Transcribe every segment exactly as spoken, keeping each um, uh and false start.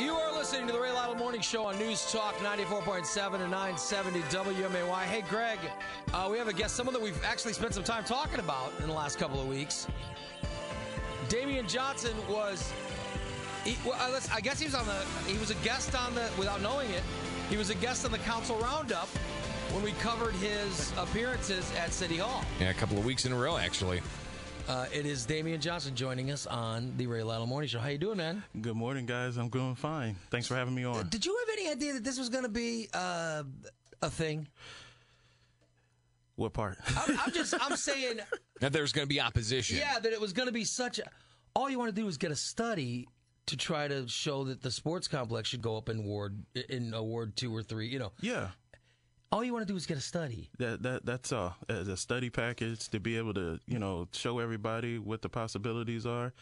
You are listening to the Ray Lytle Morning Show on News Talk ninety-four point seven and nine seventy W M A Y. Hey, Greg, uh, we have a guest, someone that we've actually spent some time talking about in the last couple of weeks. Damian Johnson was, he, well, I guess he was on the, he was a guest on the, without knowing it, he was a guest on the Council Roundup when we covered his appearances at City Hall. Yeah, a couple of weeks in a row, actually. Uh, it is Damian Johnson joining us on the Ray Lytle Morning Show. How you doing, man? Good morning, guys. I'm doing fine. Thanks for having me on. Did you have any idea that this was going to be uh, a thing? What part? I'm, I'm just, I'm saying. That there's going to be opposition. Yeah, that it was going to be such a, all you want to do is get a study to try to show that the sports complex should go up in ward, in a ward two or three, you know. Yeah. All you want to do is get a study. That that that's all. As a study package to be able to, you know, show everybody what the possibilities are,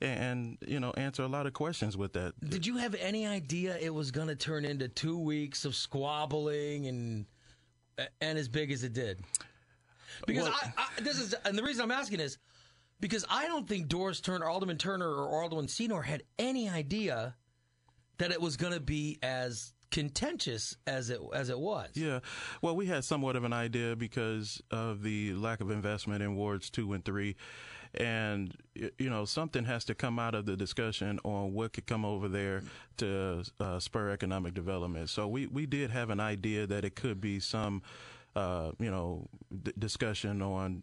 and, and you know, answer a lot of questions with that. Did you have any idea it was going to turn into two weeks of squabbling and and as big as it did? Because well, I, I, this is, and the reason I'm asking is because I don't think Doris Turner, Alderman Turner, or Alderman Senor had any idea that it was going to be as contentious as it as it was. Yeah, well, we had somewhat of an idea because of the lack of investment in wards two and three, and you know something has to come out of the discussion on what could come over there to uh, spur economic development. So we we did have an idea that it could be some uh, you know d- discussion on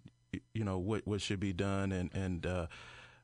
you know what what should be done and and uh,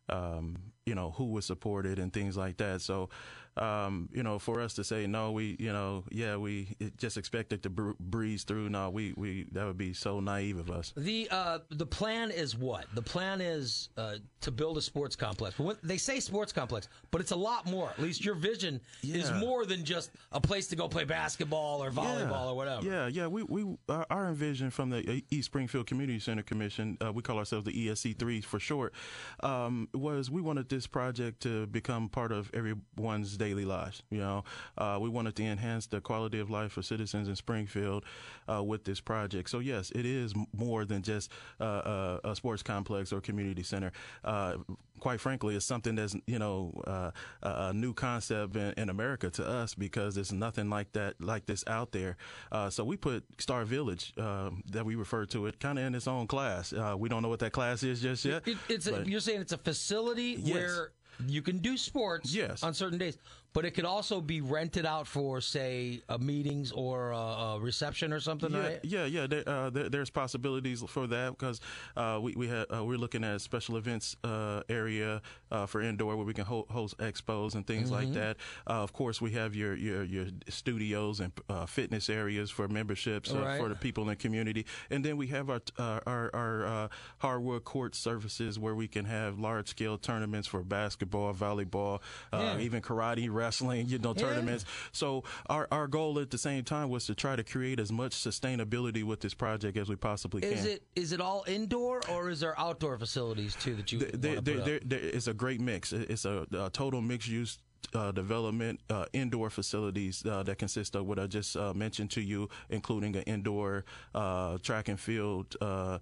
um, you know who was supported and things like that. So. Um, you know, for us to say, no, we, you know, yeah, we just expect it to br- breeze through. No, we, we, that would be so naive of us. The, uh, the plan is what? The plan is, uh, to build a sports complex. But when they say sports complex, but it's a lot more. At least your vision yeah. is more than just a place to go play basketball or volleyball yeah. or whatever. Yeah, yeah. We, we, our, our vision from the East Springfield Community Center Commission, uh, we call ourselves the E S C three for short, um, was we wanted this project to become part of everyone's daily lives. You know, uh, we wanted to enhance the quality of life for citizens in Springfield uh, with this project. So yes, it is more than just uh, a, a sports complex or community center. Uh, quite frankly, it's something that's, you know, uh, a new concept in, in America to us because there's nothing like that, like this out there. Uh, so we put Star Village, uh, that we refer to it, kind of in its own class. Uh, we don't know what that class is just yet. It, it's a, you're saying it's a facility yes. where you can do sports yes. on certain days, but it could also be rented out for, say, uh, meetings or uh, a reception or something, yeah, right? Yeah, yeah. There, uh, there, there's possibilities for that because uh, we we had, uh, we're looking at a special events uh, area uh, for indoor where we can ho- host expos and things mm-hmm. like that. Uh, of course, we have your your, your studios and uh, fitness areas for memberships uh, right. for the people in the community, and then we have our uh, our, our uh, hardwood court services where we can have large scale tournaments for basketball, volleyball, uh, yeah. even karate. Wrestling, you know, tournaments. Yeah. So our, our goal at the same time was to try to create as much sustainability with this project as we possibly is can. Is it is it all indoor or is there outdoor facilities too that you? The, the, the, there, there, it's a great mix. It's a, a total mixed use. Uh, development, uh, indoor facilities uh, that consist of what I just uh, mentioned to you, including an indoor uh, track and field uh,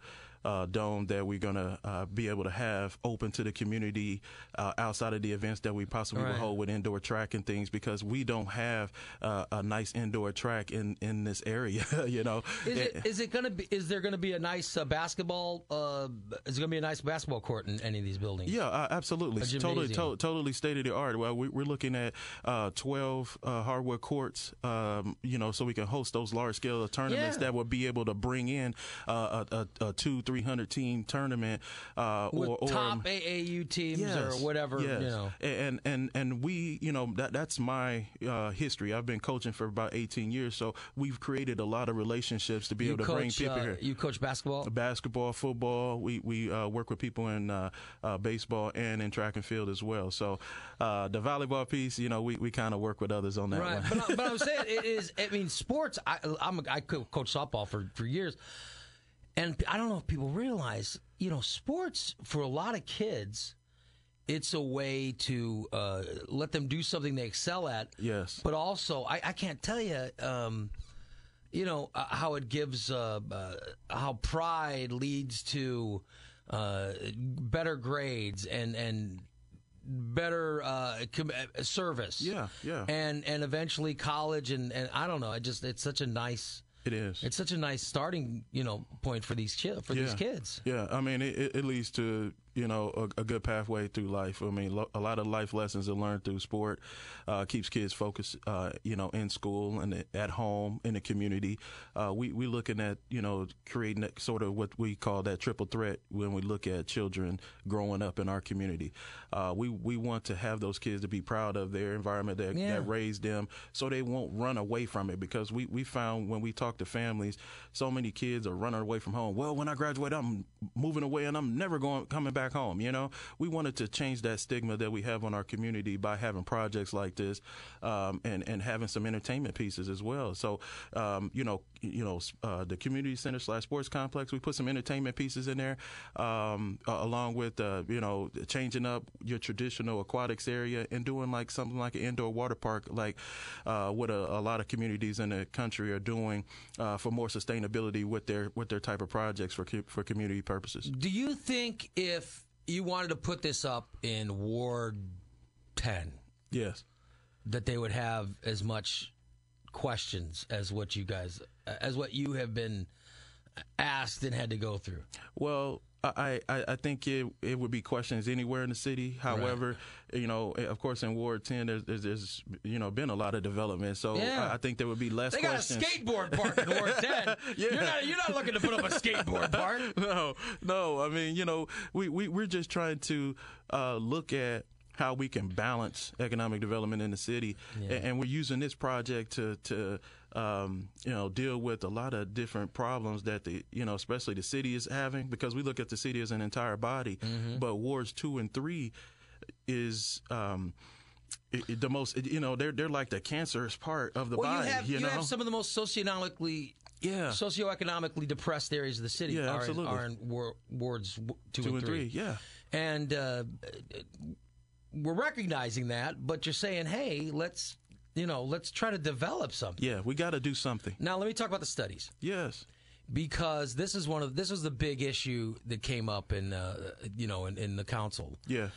uh, dome that we're going to uh, be able to have open to the community uh, outside of the events that we possibly right. will hold with indoor track and things because we don't have uh, a nice indoor track in, in this area, you know. Is it, it is it going to be, is there going to be a nice uh, basketball, uh, is there going to be a nice basketball court in any of these buildings? Yeah, uh, absolutely. Totally, to- totally state of the art. Well, we, we're looking at uh, twelve uh, hardwood courts, um, you know, so we can host those large-scale tournaments yeah. that would be able to bring in uh, a, a, a two, three hundred team tournament, uh, with or, or top A A U teams yes, or whatever. Yes. You know, and and and we, you know, that that's my uh, history. I've been coaching for about eighteen years, so we've created a lot of relationships to be you able coach, to bring people uh, here. You coach basketball, basketball, football. We we uh, work with people in uh, uh, baseball and in track and field as well. So uh, the volleyball piece, you know, we, we kind of work with others on that right. one. But, I, but I'm saying it is, I mean, sports, I I'm a, I coached softball for, for years, and I don't know if people realize, you know, sports, for a lot of kids, it's a way to uh, let them do something they excel at. Yes. But also, I, I can't tell you, um, you know, uh, how it gives, uh, uh, how pride leads to uh, better grades and, and, better uh, com- service. Yeah, yeah. And and eventually college and, and I don't know. It just it's such a nice. It is. It's such a nice starting, you know, point for these chi- for yeah. these kids. Yeah, I mean, it, it leads to, you know, a, a good pathway through life. I mean, lo- a lot of life lessons are learned through sport. Uh, keeps kids focused, uh, you know, in school and at home, in the community. Uh, we, we looking at, you know, creating that sort of what we call that triple threat when we look at children growing up in our community. Uh, we, we want to have those kids to be proud of their environment that, yeah. that raised them so they won't run away from it, because we, we found when we talk to families, so many kids are running away from home. Well, when I graduate, I'm moving away and I'm never going coming back home. You know, we wanted to change that stigma that we have on our community by having projects like this, um, and and having some entertainment pieces as well. So, um, you know, you know, uh, the community center slash sports complex, we put some entertainment pieces in there, um, uh, along with uh, you know, changing up your traditional aquatics area and doing like something like an indoor water park, like uh, what a, a lot of communities in the country are doing. Uh, for more sustainability with their with their type of projects for for community purposes. Do you think if you wanted to put this up in Ward ten, yes, that they would have as much questions as what you guys as what you have been asked and had to go through? Well, I, I, I think it it would be questions anywhere in the city. However, right. you know, of course, in Ward ten, there's, there's, there's you know, been a lot of development. So yeah. I, I think there would be less they questions. They got a skateboard park in Ward ten. yeah. You're not you're not looking to put up a skateboard park. No, no. I mean, you know, we, we, we're just trying to uh, look at how we can balance economic development in the city. Yeah. And, and we're using this project to to Um, you know, deal with a lot of different problems that the, you know, especially the city is having, because we look at the city as an entire body, mm-hmm. but wards two and three is, um, it, it, the most, it, you know, they're, they're like the cancerous part of the well, body, you, have, you know? You have some of the most socioeconomically, yeah. socioeconomically depressed areas of the city yeah, are, in, are in war, wards two, two and, and three. three. Yeah. And, uh, we're recognizing that, but you're saying, hey, let's, you know, let's try to develop something. Yeah, we got to do something. Now, let me talk about the studies. Yes, because this is one of this was the big issue that came up in uh, you know in, in the council. Yeah,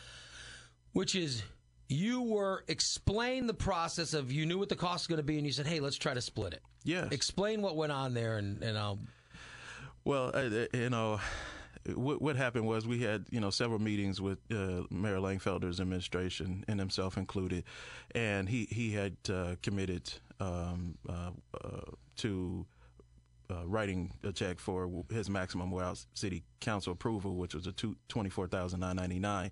which is you were explain the process of you knew what the cost was going to be, and you said, hey, let's try to split it. Yes, explain what went on there, and and I'll. Well, I, you know. What, what happened was we had, you know, several meetings with uh, Mayor Langfelder's administration and himself included, and he he had uh, committed um, uh, uh, to uh, writing a check for his maximum without city council approval, which was a two twenty four thousand nine ninety nine,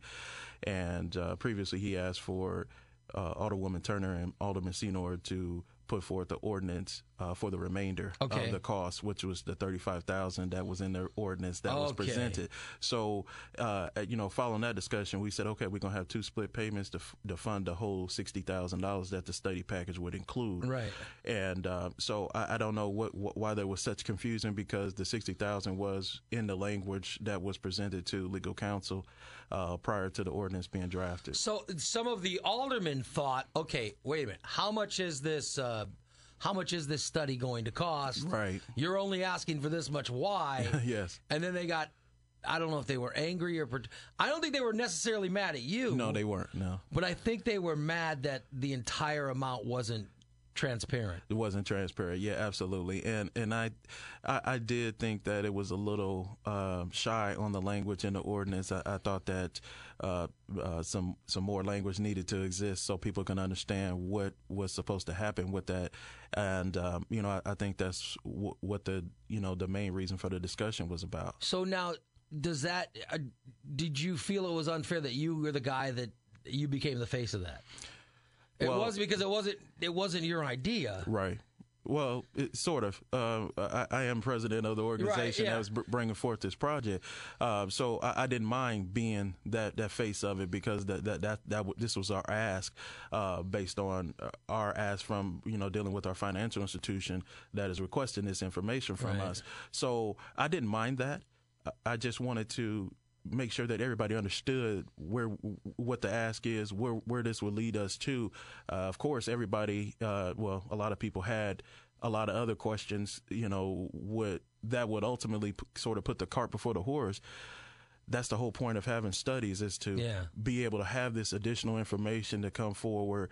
and uh, previously he asked for uh, Alderwoman Turner and Alderman Senor to put forth the ordinance uh, for the remainder okay. of the cost, which was the thirty-five thousand dollars that was in the ordinance that okay. was presented. So, uh, you know, following that discussion, we said, okay, we're going to have two split payments to, f- to fund the whole sixty thousand dollars that the study package would include. Right. And uh, so I, I don't know what, what why there was such confusion, because the sixty thousand dollars was in the language that was presented to legal counsel uh, prior to the ordinance being drafted. So some of the aldermen thought, okay, wait a minute, how much is this uh, how much is this study going to cost? Right. You're only asking for this much. Why? Yes. And then they got, I don't know if they were angry or, I don't think they were necessarily mad at you. No, they weren't. No. But I think they were mad that the entire amount wasn't transparent. It wasn't transparent. Yeah, absolutely. And, and I, I, I did think that it was a little, uh, shy on the language in the ordinance. I, I thought that, uh, Uh, some some more language needed to exist so people can understand what was supposed to happen with that, and um, you know I, I think that's w- what the you know the main reason for the discussion was about. So now, does that uh, did you feel it was unfair that you were the guy that you became the face of that? It well, was because it wasn't it wasn't your idea, right? Well, it, sort of. Uh, I, I am president of the organization right, yeah. that was b- bringing forth this project, uh, so I, I didn't mind being that, that face of it, because that that that, that w- this was our ask, uh, based on our ask from you know dealing with our financial institution that is requesting this information from right. us. So I didn't mind that. I just wanted to make sure that everybody understood where what the ask is, where where this would lead us to. Uh, of course, everybody, uh, well, a lot of people had a lot of other questions, you know, what that would ultimately p- sort of put the cart before the horse. that's the whole point of having studies, is to yeah. be able to have this additional information to come forward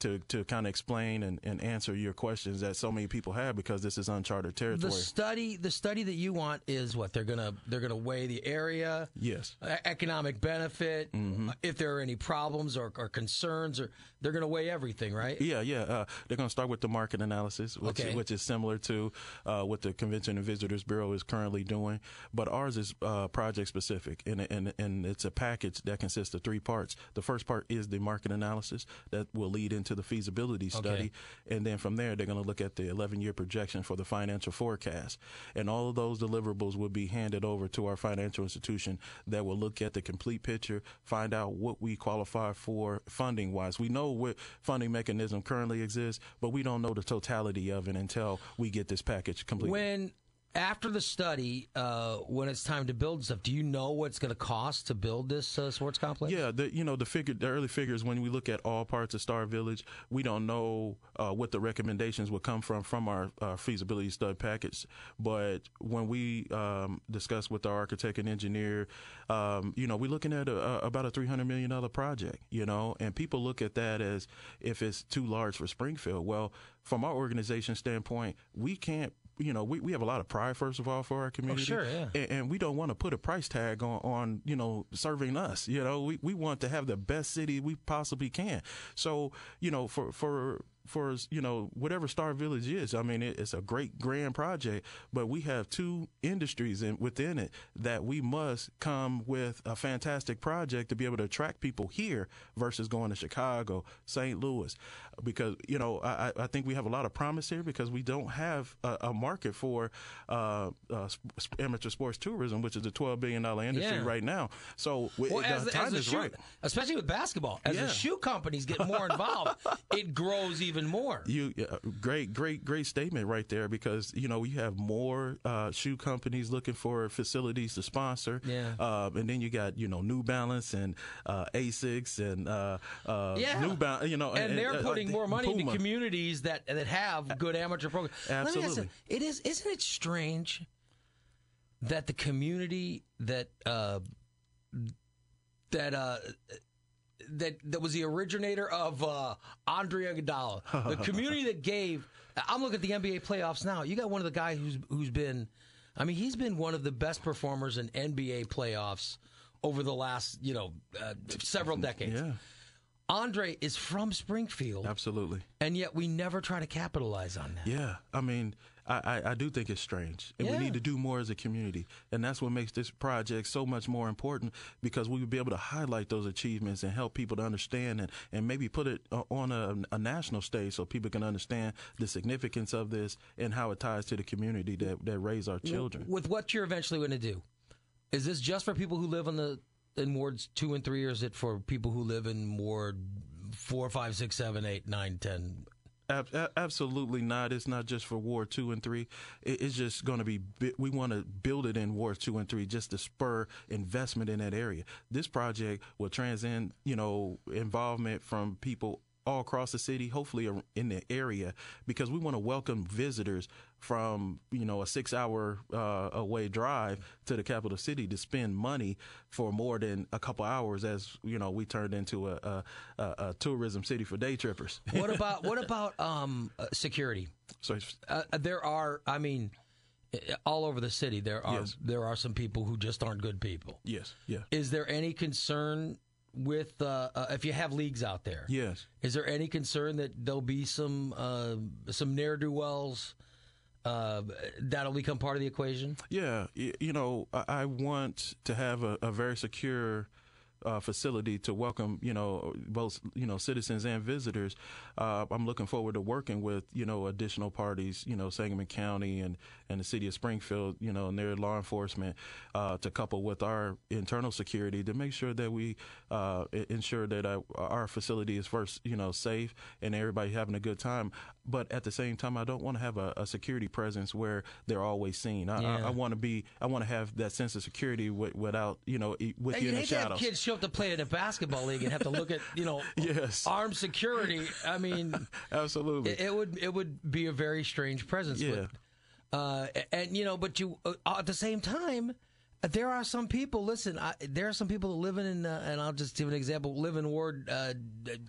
to, to kind of explain and, and answer your questions that so many people have, because this is uncharted territory. The study, the study that you want is what they're gonna they're gonna weigh the area, yes, uh, economic benefit, mm-hmm. uh, if there are any problems or, or concerns, or they're gonna weigh everything, right? Yeah, yeah. Uh, they're gonna start with the market analysis, which okay. which is similar to uh, what the Convention and Visitors Bureau is currently doing, but ours is uh, project specific, and and and it's a package that consists of three parts. The first part is the market analysis that will lead into to the feasibility study, okay. and then from there they're going to look at the eleven-year projection for the financial forecast, and all of those deliverables will be handed over to our financial institution that will look at the complete picture, find out what we qualify for funding-wise. We know what funding mechanism currently exists, but we don't know the totality of it until we get this package completed. When After the study, uh, when it's time to build stuff, do you know what it's going to cost to build this uh, sports complex? Yeah, the, you know, the figure, the early figures, when we look at all parts of Star Village, we don't know uh, what the recommendations would come from from our uh, feasibility study package. But when we um, discuss with our architect and engineer, um, you know, we're looking at a, a, about a three hundred million dollars project, you know, and people look at that as if it's too large for Springfield. Well, from our organization standpoint, we can't. You know, we, we have a lot of pride, first of all, for our community. Oh, sure, yeah. And, and we don't want to put a price tag on, on, you know, serving us. You know, we, we want to have the best city we possibly can. So, you know, for, for, for, you know, whatever Star Village is, I mean, it, it's a great, grand project, but we have two industries in, within it that we must come with a fantastic project to be able to attract people here versus going to Chicago, Saint Louis, because, you know, I, I think we have a lot of promise here because we don't have a, a market for uh, uh, amateur sports tourism, which is a twelve billion dollars industry yeah. right now. So well, it, as the, the time as is shoe, right. Especially with basketball. As yeah. the shoe companies get more involved, it grows even Even more. You uh, great, great, great statement right there, because you know you have more uh, shoe companies looking for facilities to sponsor, yeah. uh, and then you got you know New Balance and uh, Asics and uh, uh, yeah. New Balance, you know, and, and they're and, putting uh, more money Puma. into communities that that have good amateur programs. Absolutely, Let me ask you, it is. Isn't it strange that the community that uh, that. Uh, That that was the originator of uh, Andre Iguodala, the community that gave. I'm looking at the N B A playoffs now. You got one of the guys who's who's been, I mean, he's been one of the best performers in N B A playoffs over the last you know uh, several decades. Yeah. Andre is from Springfield, absolutely, and yet we never try to capitalize on that. Yeah, I mean. I, I do think it's strange, and yeah. we need to do more as a community, and that's what makes this project so much more important, because we would be able to highlight those achievements and help people to understand and, and maybe put it on a, a national stage so people can understand the significance of this and how it ties to the community that, that raise our children. With what you're eventually going to do, is this just for people who live in the in wards two and three, or is it for people who live in ward four, five, six, seven, eight, nine, ten? Absolutely not. It's not just for Ward Two and Three. It's just going to be. We want to build it in Ward Two and Three just to spur investment in that area. This project will transcend, you know, involvement from people all across the city, hopefully in the area, because we want to welcome visitors from, you know, a six-hour uh, away drive to the capital city to spend money for more than a couple hours, as you know, we turned into a, a, a tourism city for day trippers. What about what about um, security? Sorry. Uh, there are, I mean, all over the city, there are yes. there are some people who just aren't good people. Yes. Yeah. Is there any concern? With uh, uh, if you have leagues out there, yes, is there any concern that there'll be some uh, some ne'er-do-wells uh, that'll become part of the equation? Yeah, you, you know, I, I want to have a, a very secure uh, facility to welcome, you know, both you know citizens and visitors. Uh, I'm looking forward to working with you know additional parties, you know, Sangamon County and and the city of Springfield, you know, and their law enforcement uh, to couple with our internal security to make sure that we uh, ensure that our, our facility is first, you know, safe and everybody having a good time. But at the same time, I don't want to have a, a security presence where they're always seen. I, yeah. I, I want to be, I want to have that sense of security w- without, you know, with you in the shadows. You hate to have kids show up to play in a basketball league and have to look at, you know, yes. armed security. I mean, absolutely, it, it would it would be a very strange presence. Yeah. With, Uh, and, you know, but you uh, at the same time, There are some people, listen, I, there are some people that live in, uh, and I'll just give an example, live in Ward uh,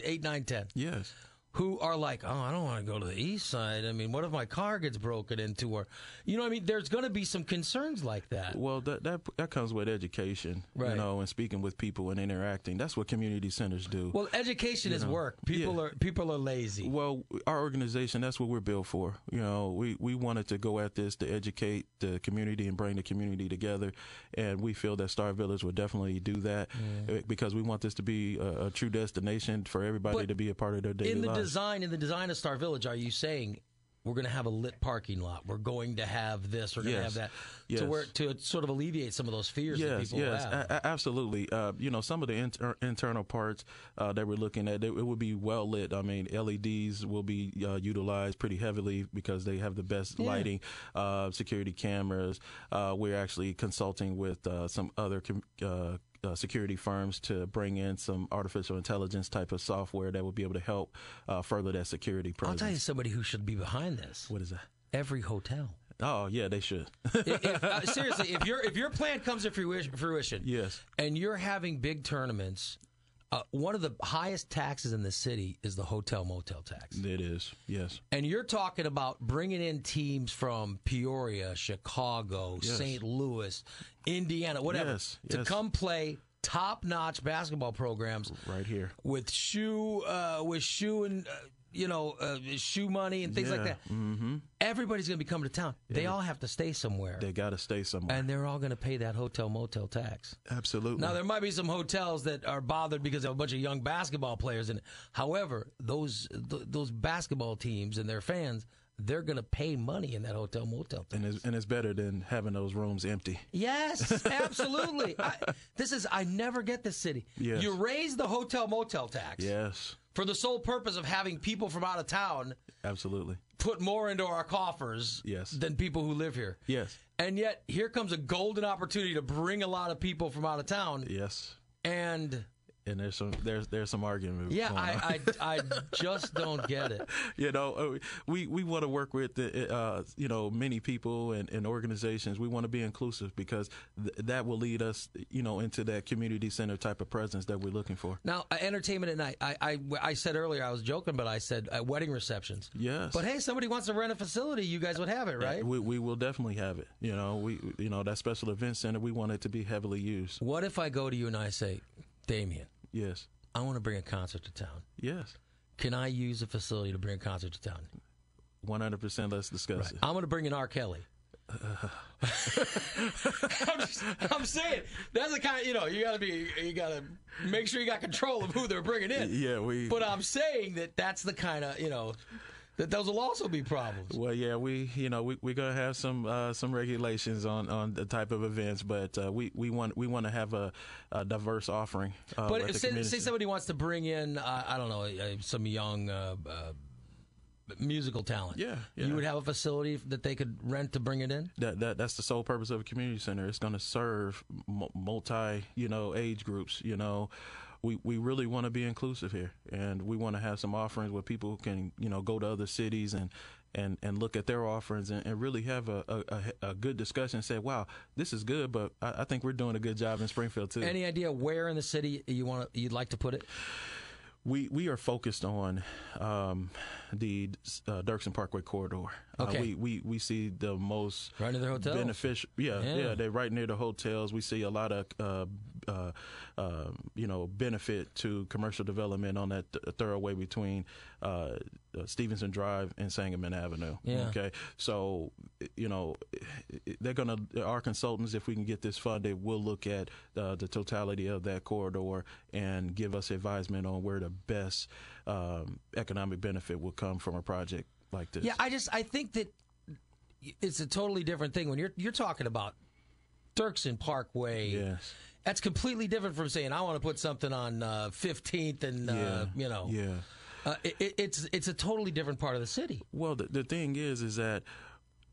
eight, nine, ten. Yes. Who are like, oh, I don't want to go to the east side. I mean, what if my car gets broken into? Or, you know what I mean? There's going to be some concerns like that. Well, that that, that comes with education, right. you know, and speaking with people and interacting. That's what community centers do. Well, education you is know. work. People yeah. are people are lazy. Well, our organization, that's what we're built for. You know, we, we wanted to go at this to educate the community and bring the community together. And we feel that Star Village will definitely do that yeah. because we want this to be a, a true destination for everybody but to be a part of their daily life. Design in the design of Star Village, are you saying we're going to have a lit parking lot? We're going to have this. We're going yes. to have that. Yes. To, where, to sort of alleviate some of those fears yes, that people yes. have. Yes, absolutely. Uh, you know, some of the inter- internal parts uh, that we're looking at, they, it will be well lit. I mean, L E Ds will be uh, utilized pretty heavily because they have the best yeah. lighting, uh, security cameras. Uh, we're actually consulting with uh, some other com- uh Uh, security firms to bring in some artificial intelligence type of software that will be able to help uh, further that security presence. I'll tell you somebody who should be behind this. What is that? Every hotel. Oh, yeah, they should. if, uh, seriously, if, you're, if your plan comes to fruition yes. and you're having big tournaments, uh, one of the highest taxes in the city is the hotel motel tax. It is, yes. And you're talking about bringing in teams from Peoria, Chicago, yes. Saint Louis, Indiana, whatever, yes, to yes. come play top-notch basketball programs right here with shoe, uh, with shoe and uh, you know uh, shoe money and things yeah. like that. Mm-hmm. Everybody's going to be coming to town. Yeah. They all have to stay somewhere. They got to stay somewhere, and they're all going to pay that hotel motel tax. Absolutely. Now there might be some hotels that are bothered because they have a bunch of young basketball players in it. However, those th- those basketball teams and their fans, they're going to pay money in that hotel motel tax. And it's, and it's better than having those rooms empty. Yes, absolutely. I, this is, I never get this city. Yes. You raise the hotel motel tax. Yes. For the sole purpose of having people from out of town. Absolutely. Put more into our coffers. Yes. Than people who live here. Yes. And yet, here comes a golden opportunity to bring a lot of people from out of town. Yes. And... And there's some there's there's some argument. Yeah, I, I I just don't get it. You know, we, we want to work with the, uh you know many people and, and organizations. We want to be inclusive because th- that will lead us you know into that community center type of presence that we're looking for. Now, uh, entertainment at night. I, I I said earlier I was joking, but I said uh, wedding receptions. Yes. But hey, somebody wants to rent a facility. You guys would have it, right? Yeah, we we will definitely have it. You know, we you know that special event center. We want it to be heavily used. What if I go to you and I say, Damien. Yes. I want to bring a concert to town. Yes. Can I use a facility to bring a concert to town? one hundred percent. Let's discuss right. it. I'm going to bring in R. Kelly. Uh. I'm, just, I'm saying that's the kind of, you know, you got to be, you got to make sure you got control of who they're bringing in. Yeah, we. But I'm saying that that's the kind of, you know. That those will also be problems. Well, yeah, we you know we we're gonna have some uh, some regulations on, on the type of events, but uh, we we want we want to have a, a diverse offering. Uh, but if say, say somebody wants to bring in uh, I don't know uh, some young uh, uh, musical talent. Yeah, yeah, you would have a facility that they could rent to bring it in. That, that that's the sole purpose of a community center. It's gonna serve multi you know age groups. You know. We we really want to be inclusive here, and we want to have some offerings where people can you know go to other cities and and, and look at their offerings and, and really have a, a, a good discussion. And say, wow, this is good, but I, I think we're doing a good job in Springfield too. Any idea where in the city you want to, you'd like to put it? We we are focused on um, the uh, Dirksen Parkway corridor. Okay. Uh, we, we we see the most right near the hotels. Beneficial. Yeah, yeah, yeah, they're right near the hotels. We see a lot of uh, uh, uh, you know benefit to commercial development on that th- thoroughway between uh, uh, Stevenson Drive and Sangamon Avenue. Yeah. Okay, so you know they're gonna our consultants, if we can get this funded, will look at uh, the totality of that corridor and give us advisement on where to. Best um, economic benefit will come from a project like this. Yeah, I just I think that it's a totally different thing when you're you're talking about Dirksen Parkway. Yes, that's completely different from saying I want to put something on uh, fifteenth and yeah. uh, you know yeah, uh, it, it's it's a totally different part of the city. Well, the, the thing is, is that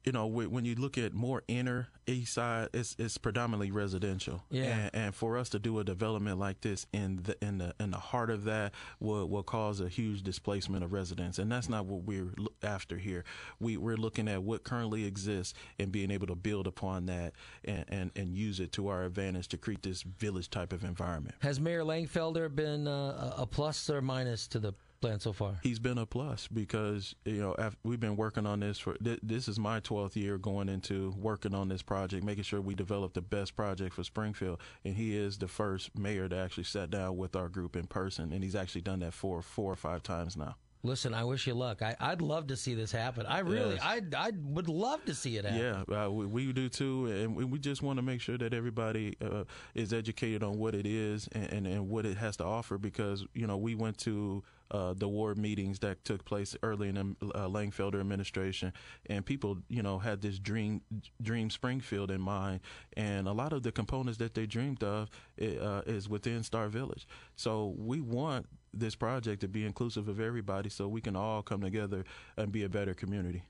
you know, when you look at more inner east side, it's it's predominantly residential. Yeah. And, and for us to do a development like this in the in the in the heart of that will will cause a huge displacement of residents, and that's not what we're after here. We we're looking at what currently exists and being able to build upon that and and, and use it to our advantage to create this village type of environment. Has Mayor Langfelder been uh, a plus or minus to the plan so far? He's been a plus because, you know, after we've been working on this for th- this is my twelfth year going into working on this project, making sure we develop the best project for Springfield. And he is the first mayor to actually sit down with our group in person. And he's actually done that four, four or five times now. Listen, I wish you luck. I, I'd love to see this happen. I really, yes. I, I would love to see it happen. Yeah, uh, we, we do too, and we, we just want to make sure that everybody uh, is educated on what it is and, and, and what it has to offer because, you know, we went to uh, the ward meetings that took place early in the uh, Langfelder administration, and people, you know, had this dream, dream Springfield in mind, and a lot of the components that they dreamed of uh, is within Star Village. So we want this project to be inclusive of everybody so we can all come together and be a better community.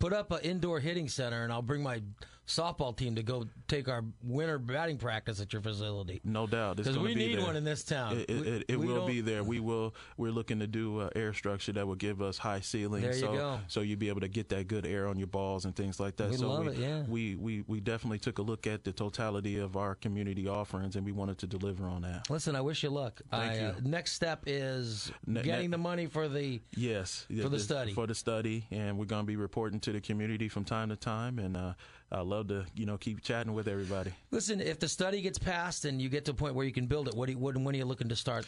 Put up an indoor hitting center, and I'll bring my softball team to go take our winter batting practice at your facility. No doubt. Because we be need there. One in this town. It, it, it, it will don't... be there. We will, we're looking to do an air structure that will give us high ceilings. There you so, go. So you'll be able to get that good air on your balls and things like that. We so love we, it, yeah. We, we, we definitely took a look at the totality of our community offerings, and we wanted to deliver on that. Listen, I wish you luck. Thank I, you. Uh, next step is ne- getting ne- the money for the yes for the, the study. For the study, and we're going to be reporting to to the community from time to time, and uh, I love to, you know, keep chatting with everybody. Listen, if the study gets passed and you get to a point where you can build it, what do you, when are you looking to start?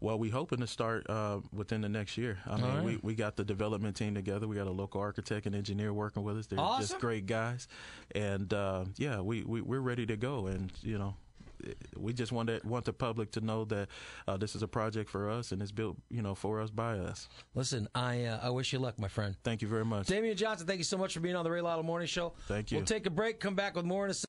Well, we're hoping to start uh, within the next year. I All mean, right. we, we got the development team together. We got a local architect and engineer working with us. They're awesome. Just great guys. And, uh, yeah, we, we, we're ready to go, and, you know, we just want to, want the public to know that uh, this is a project for us and it's built, you know, for us by us. Listen, I uh, I wish you luck, my friend. Thank you very much, Damian Johnson. Thank you so much for being on the Ray Lytle Morning Show. Thank you. We'll take a break. Come back with more in a second.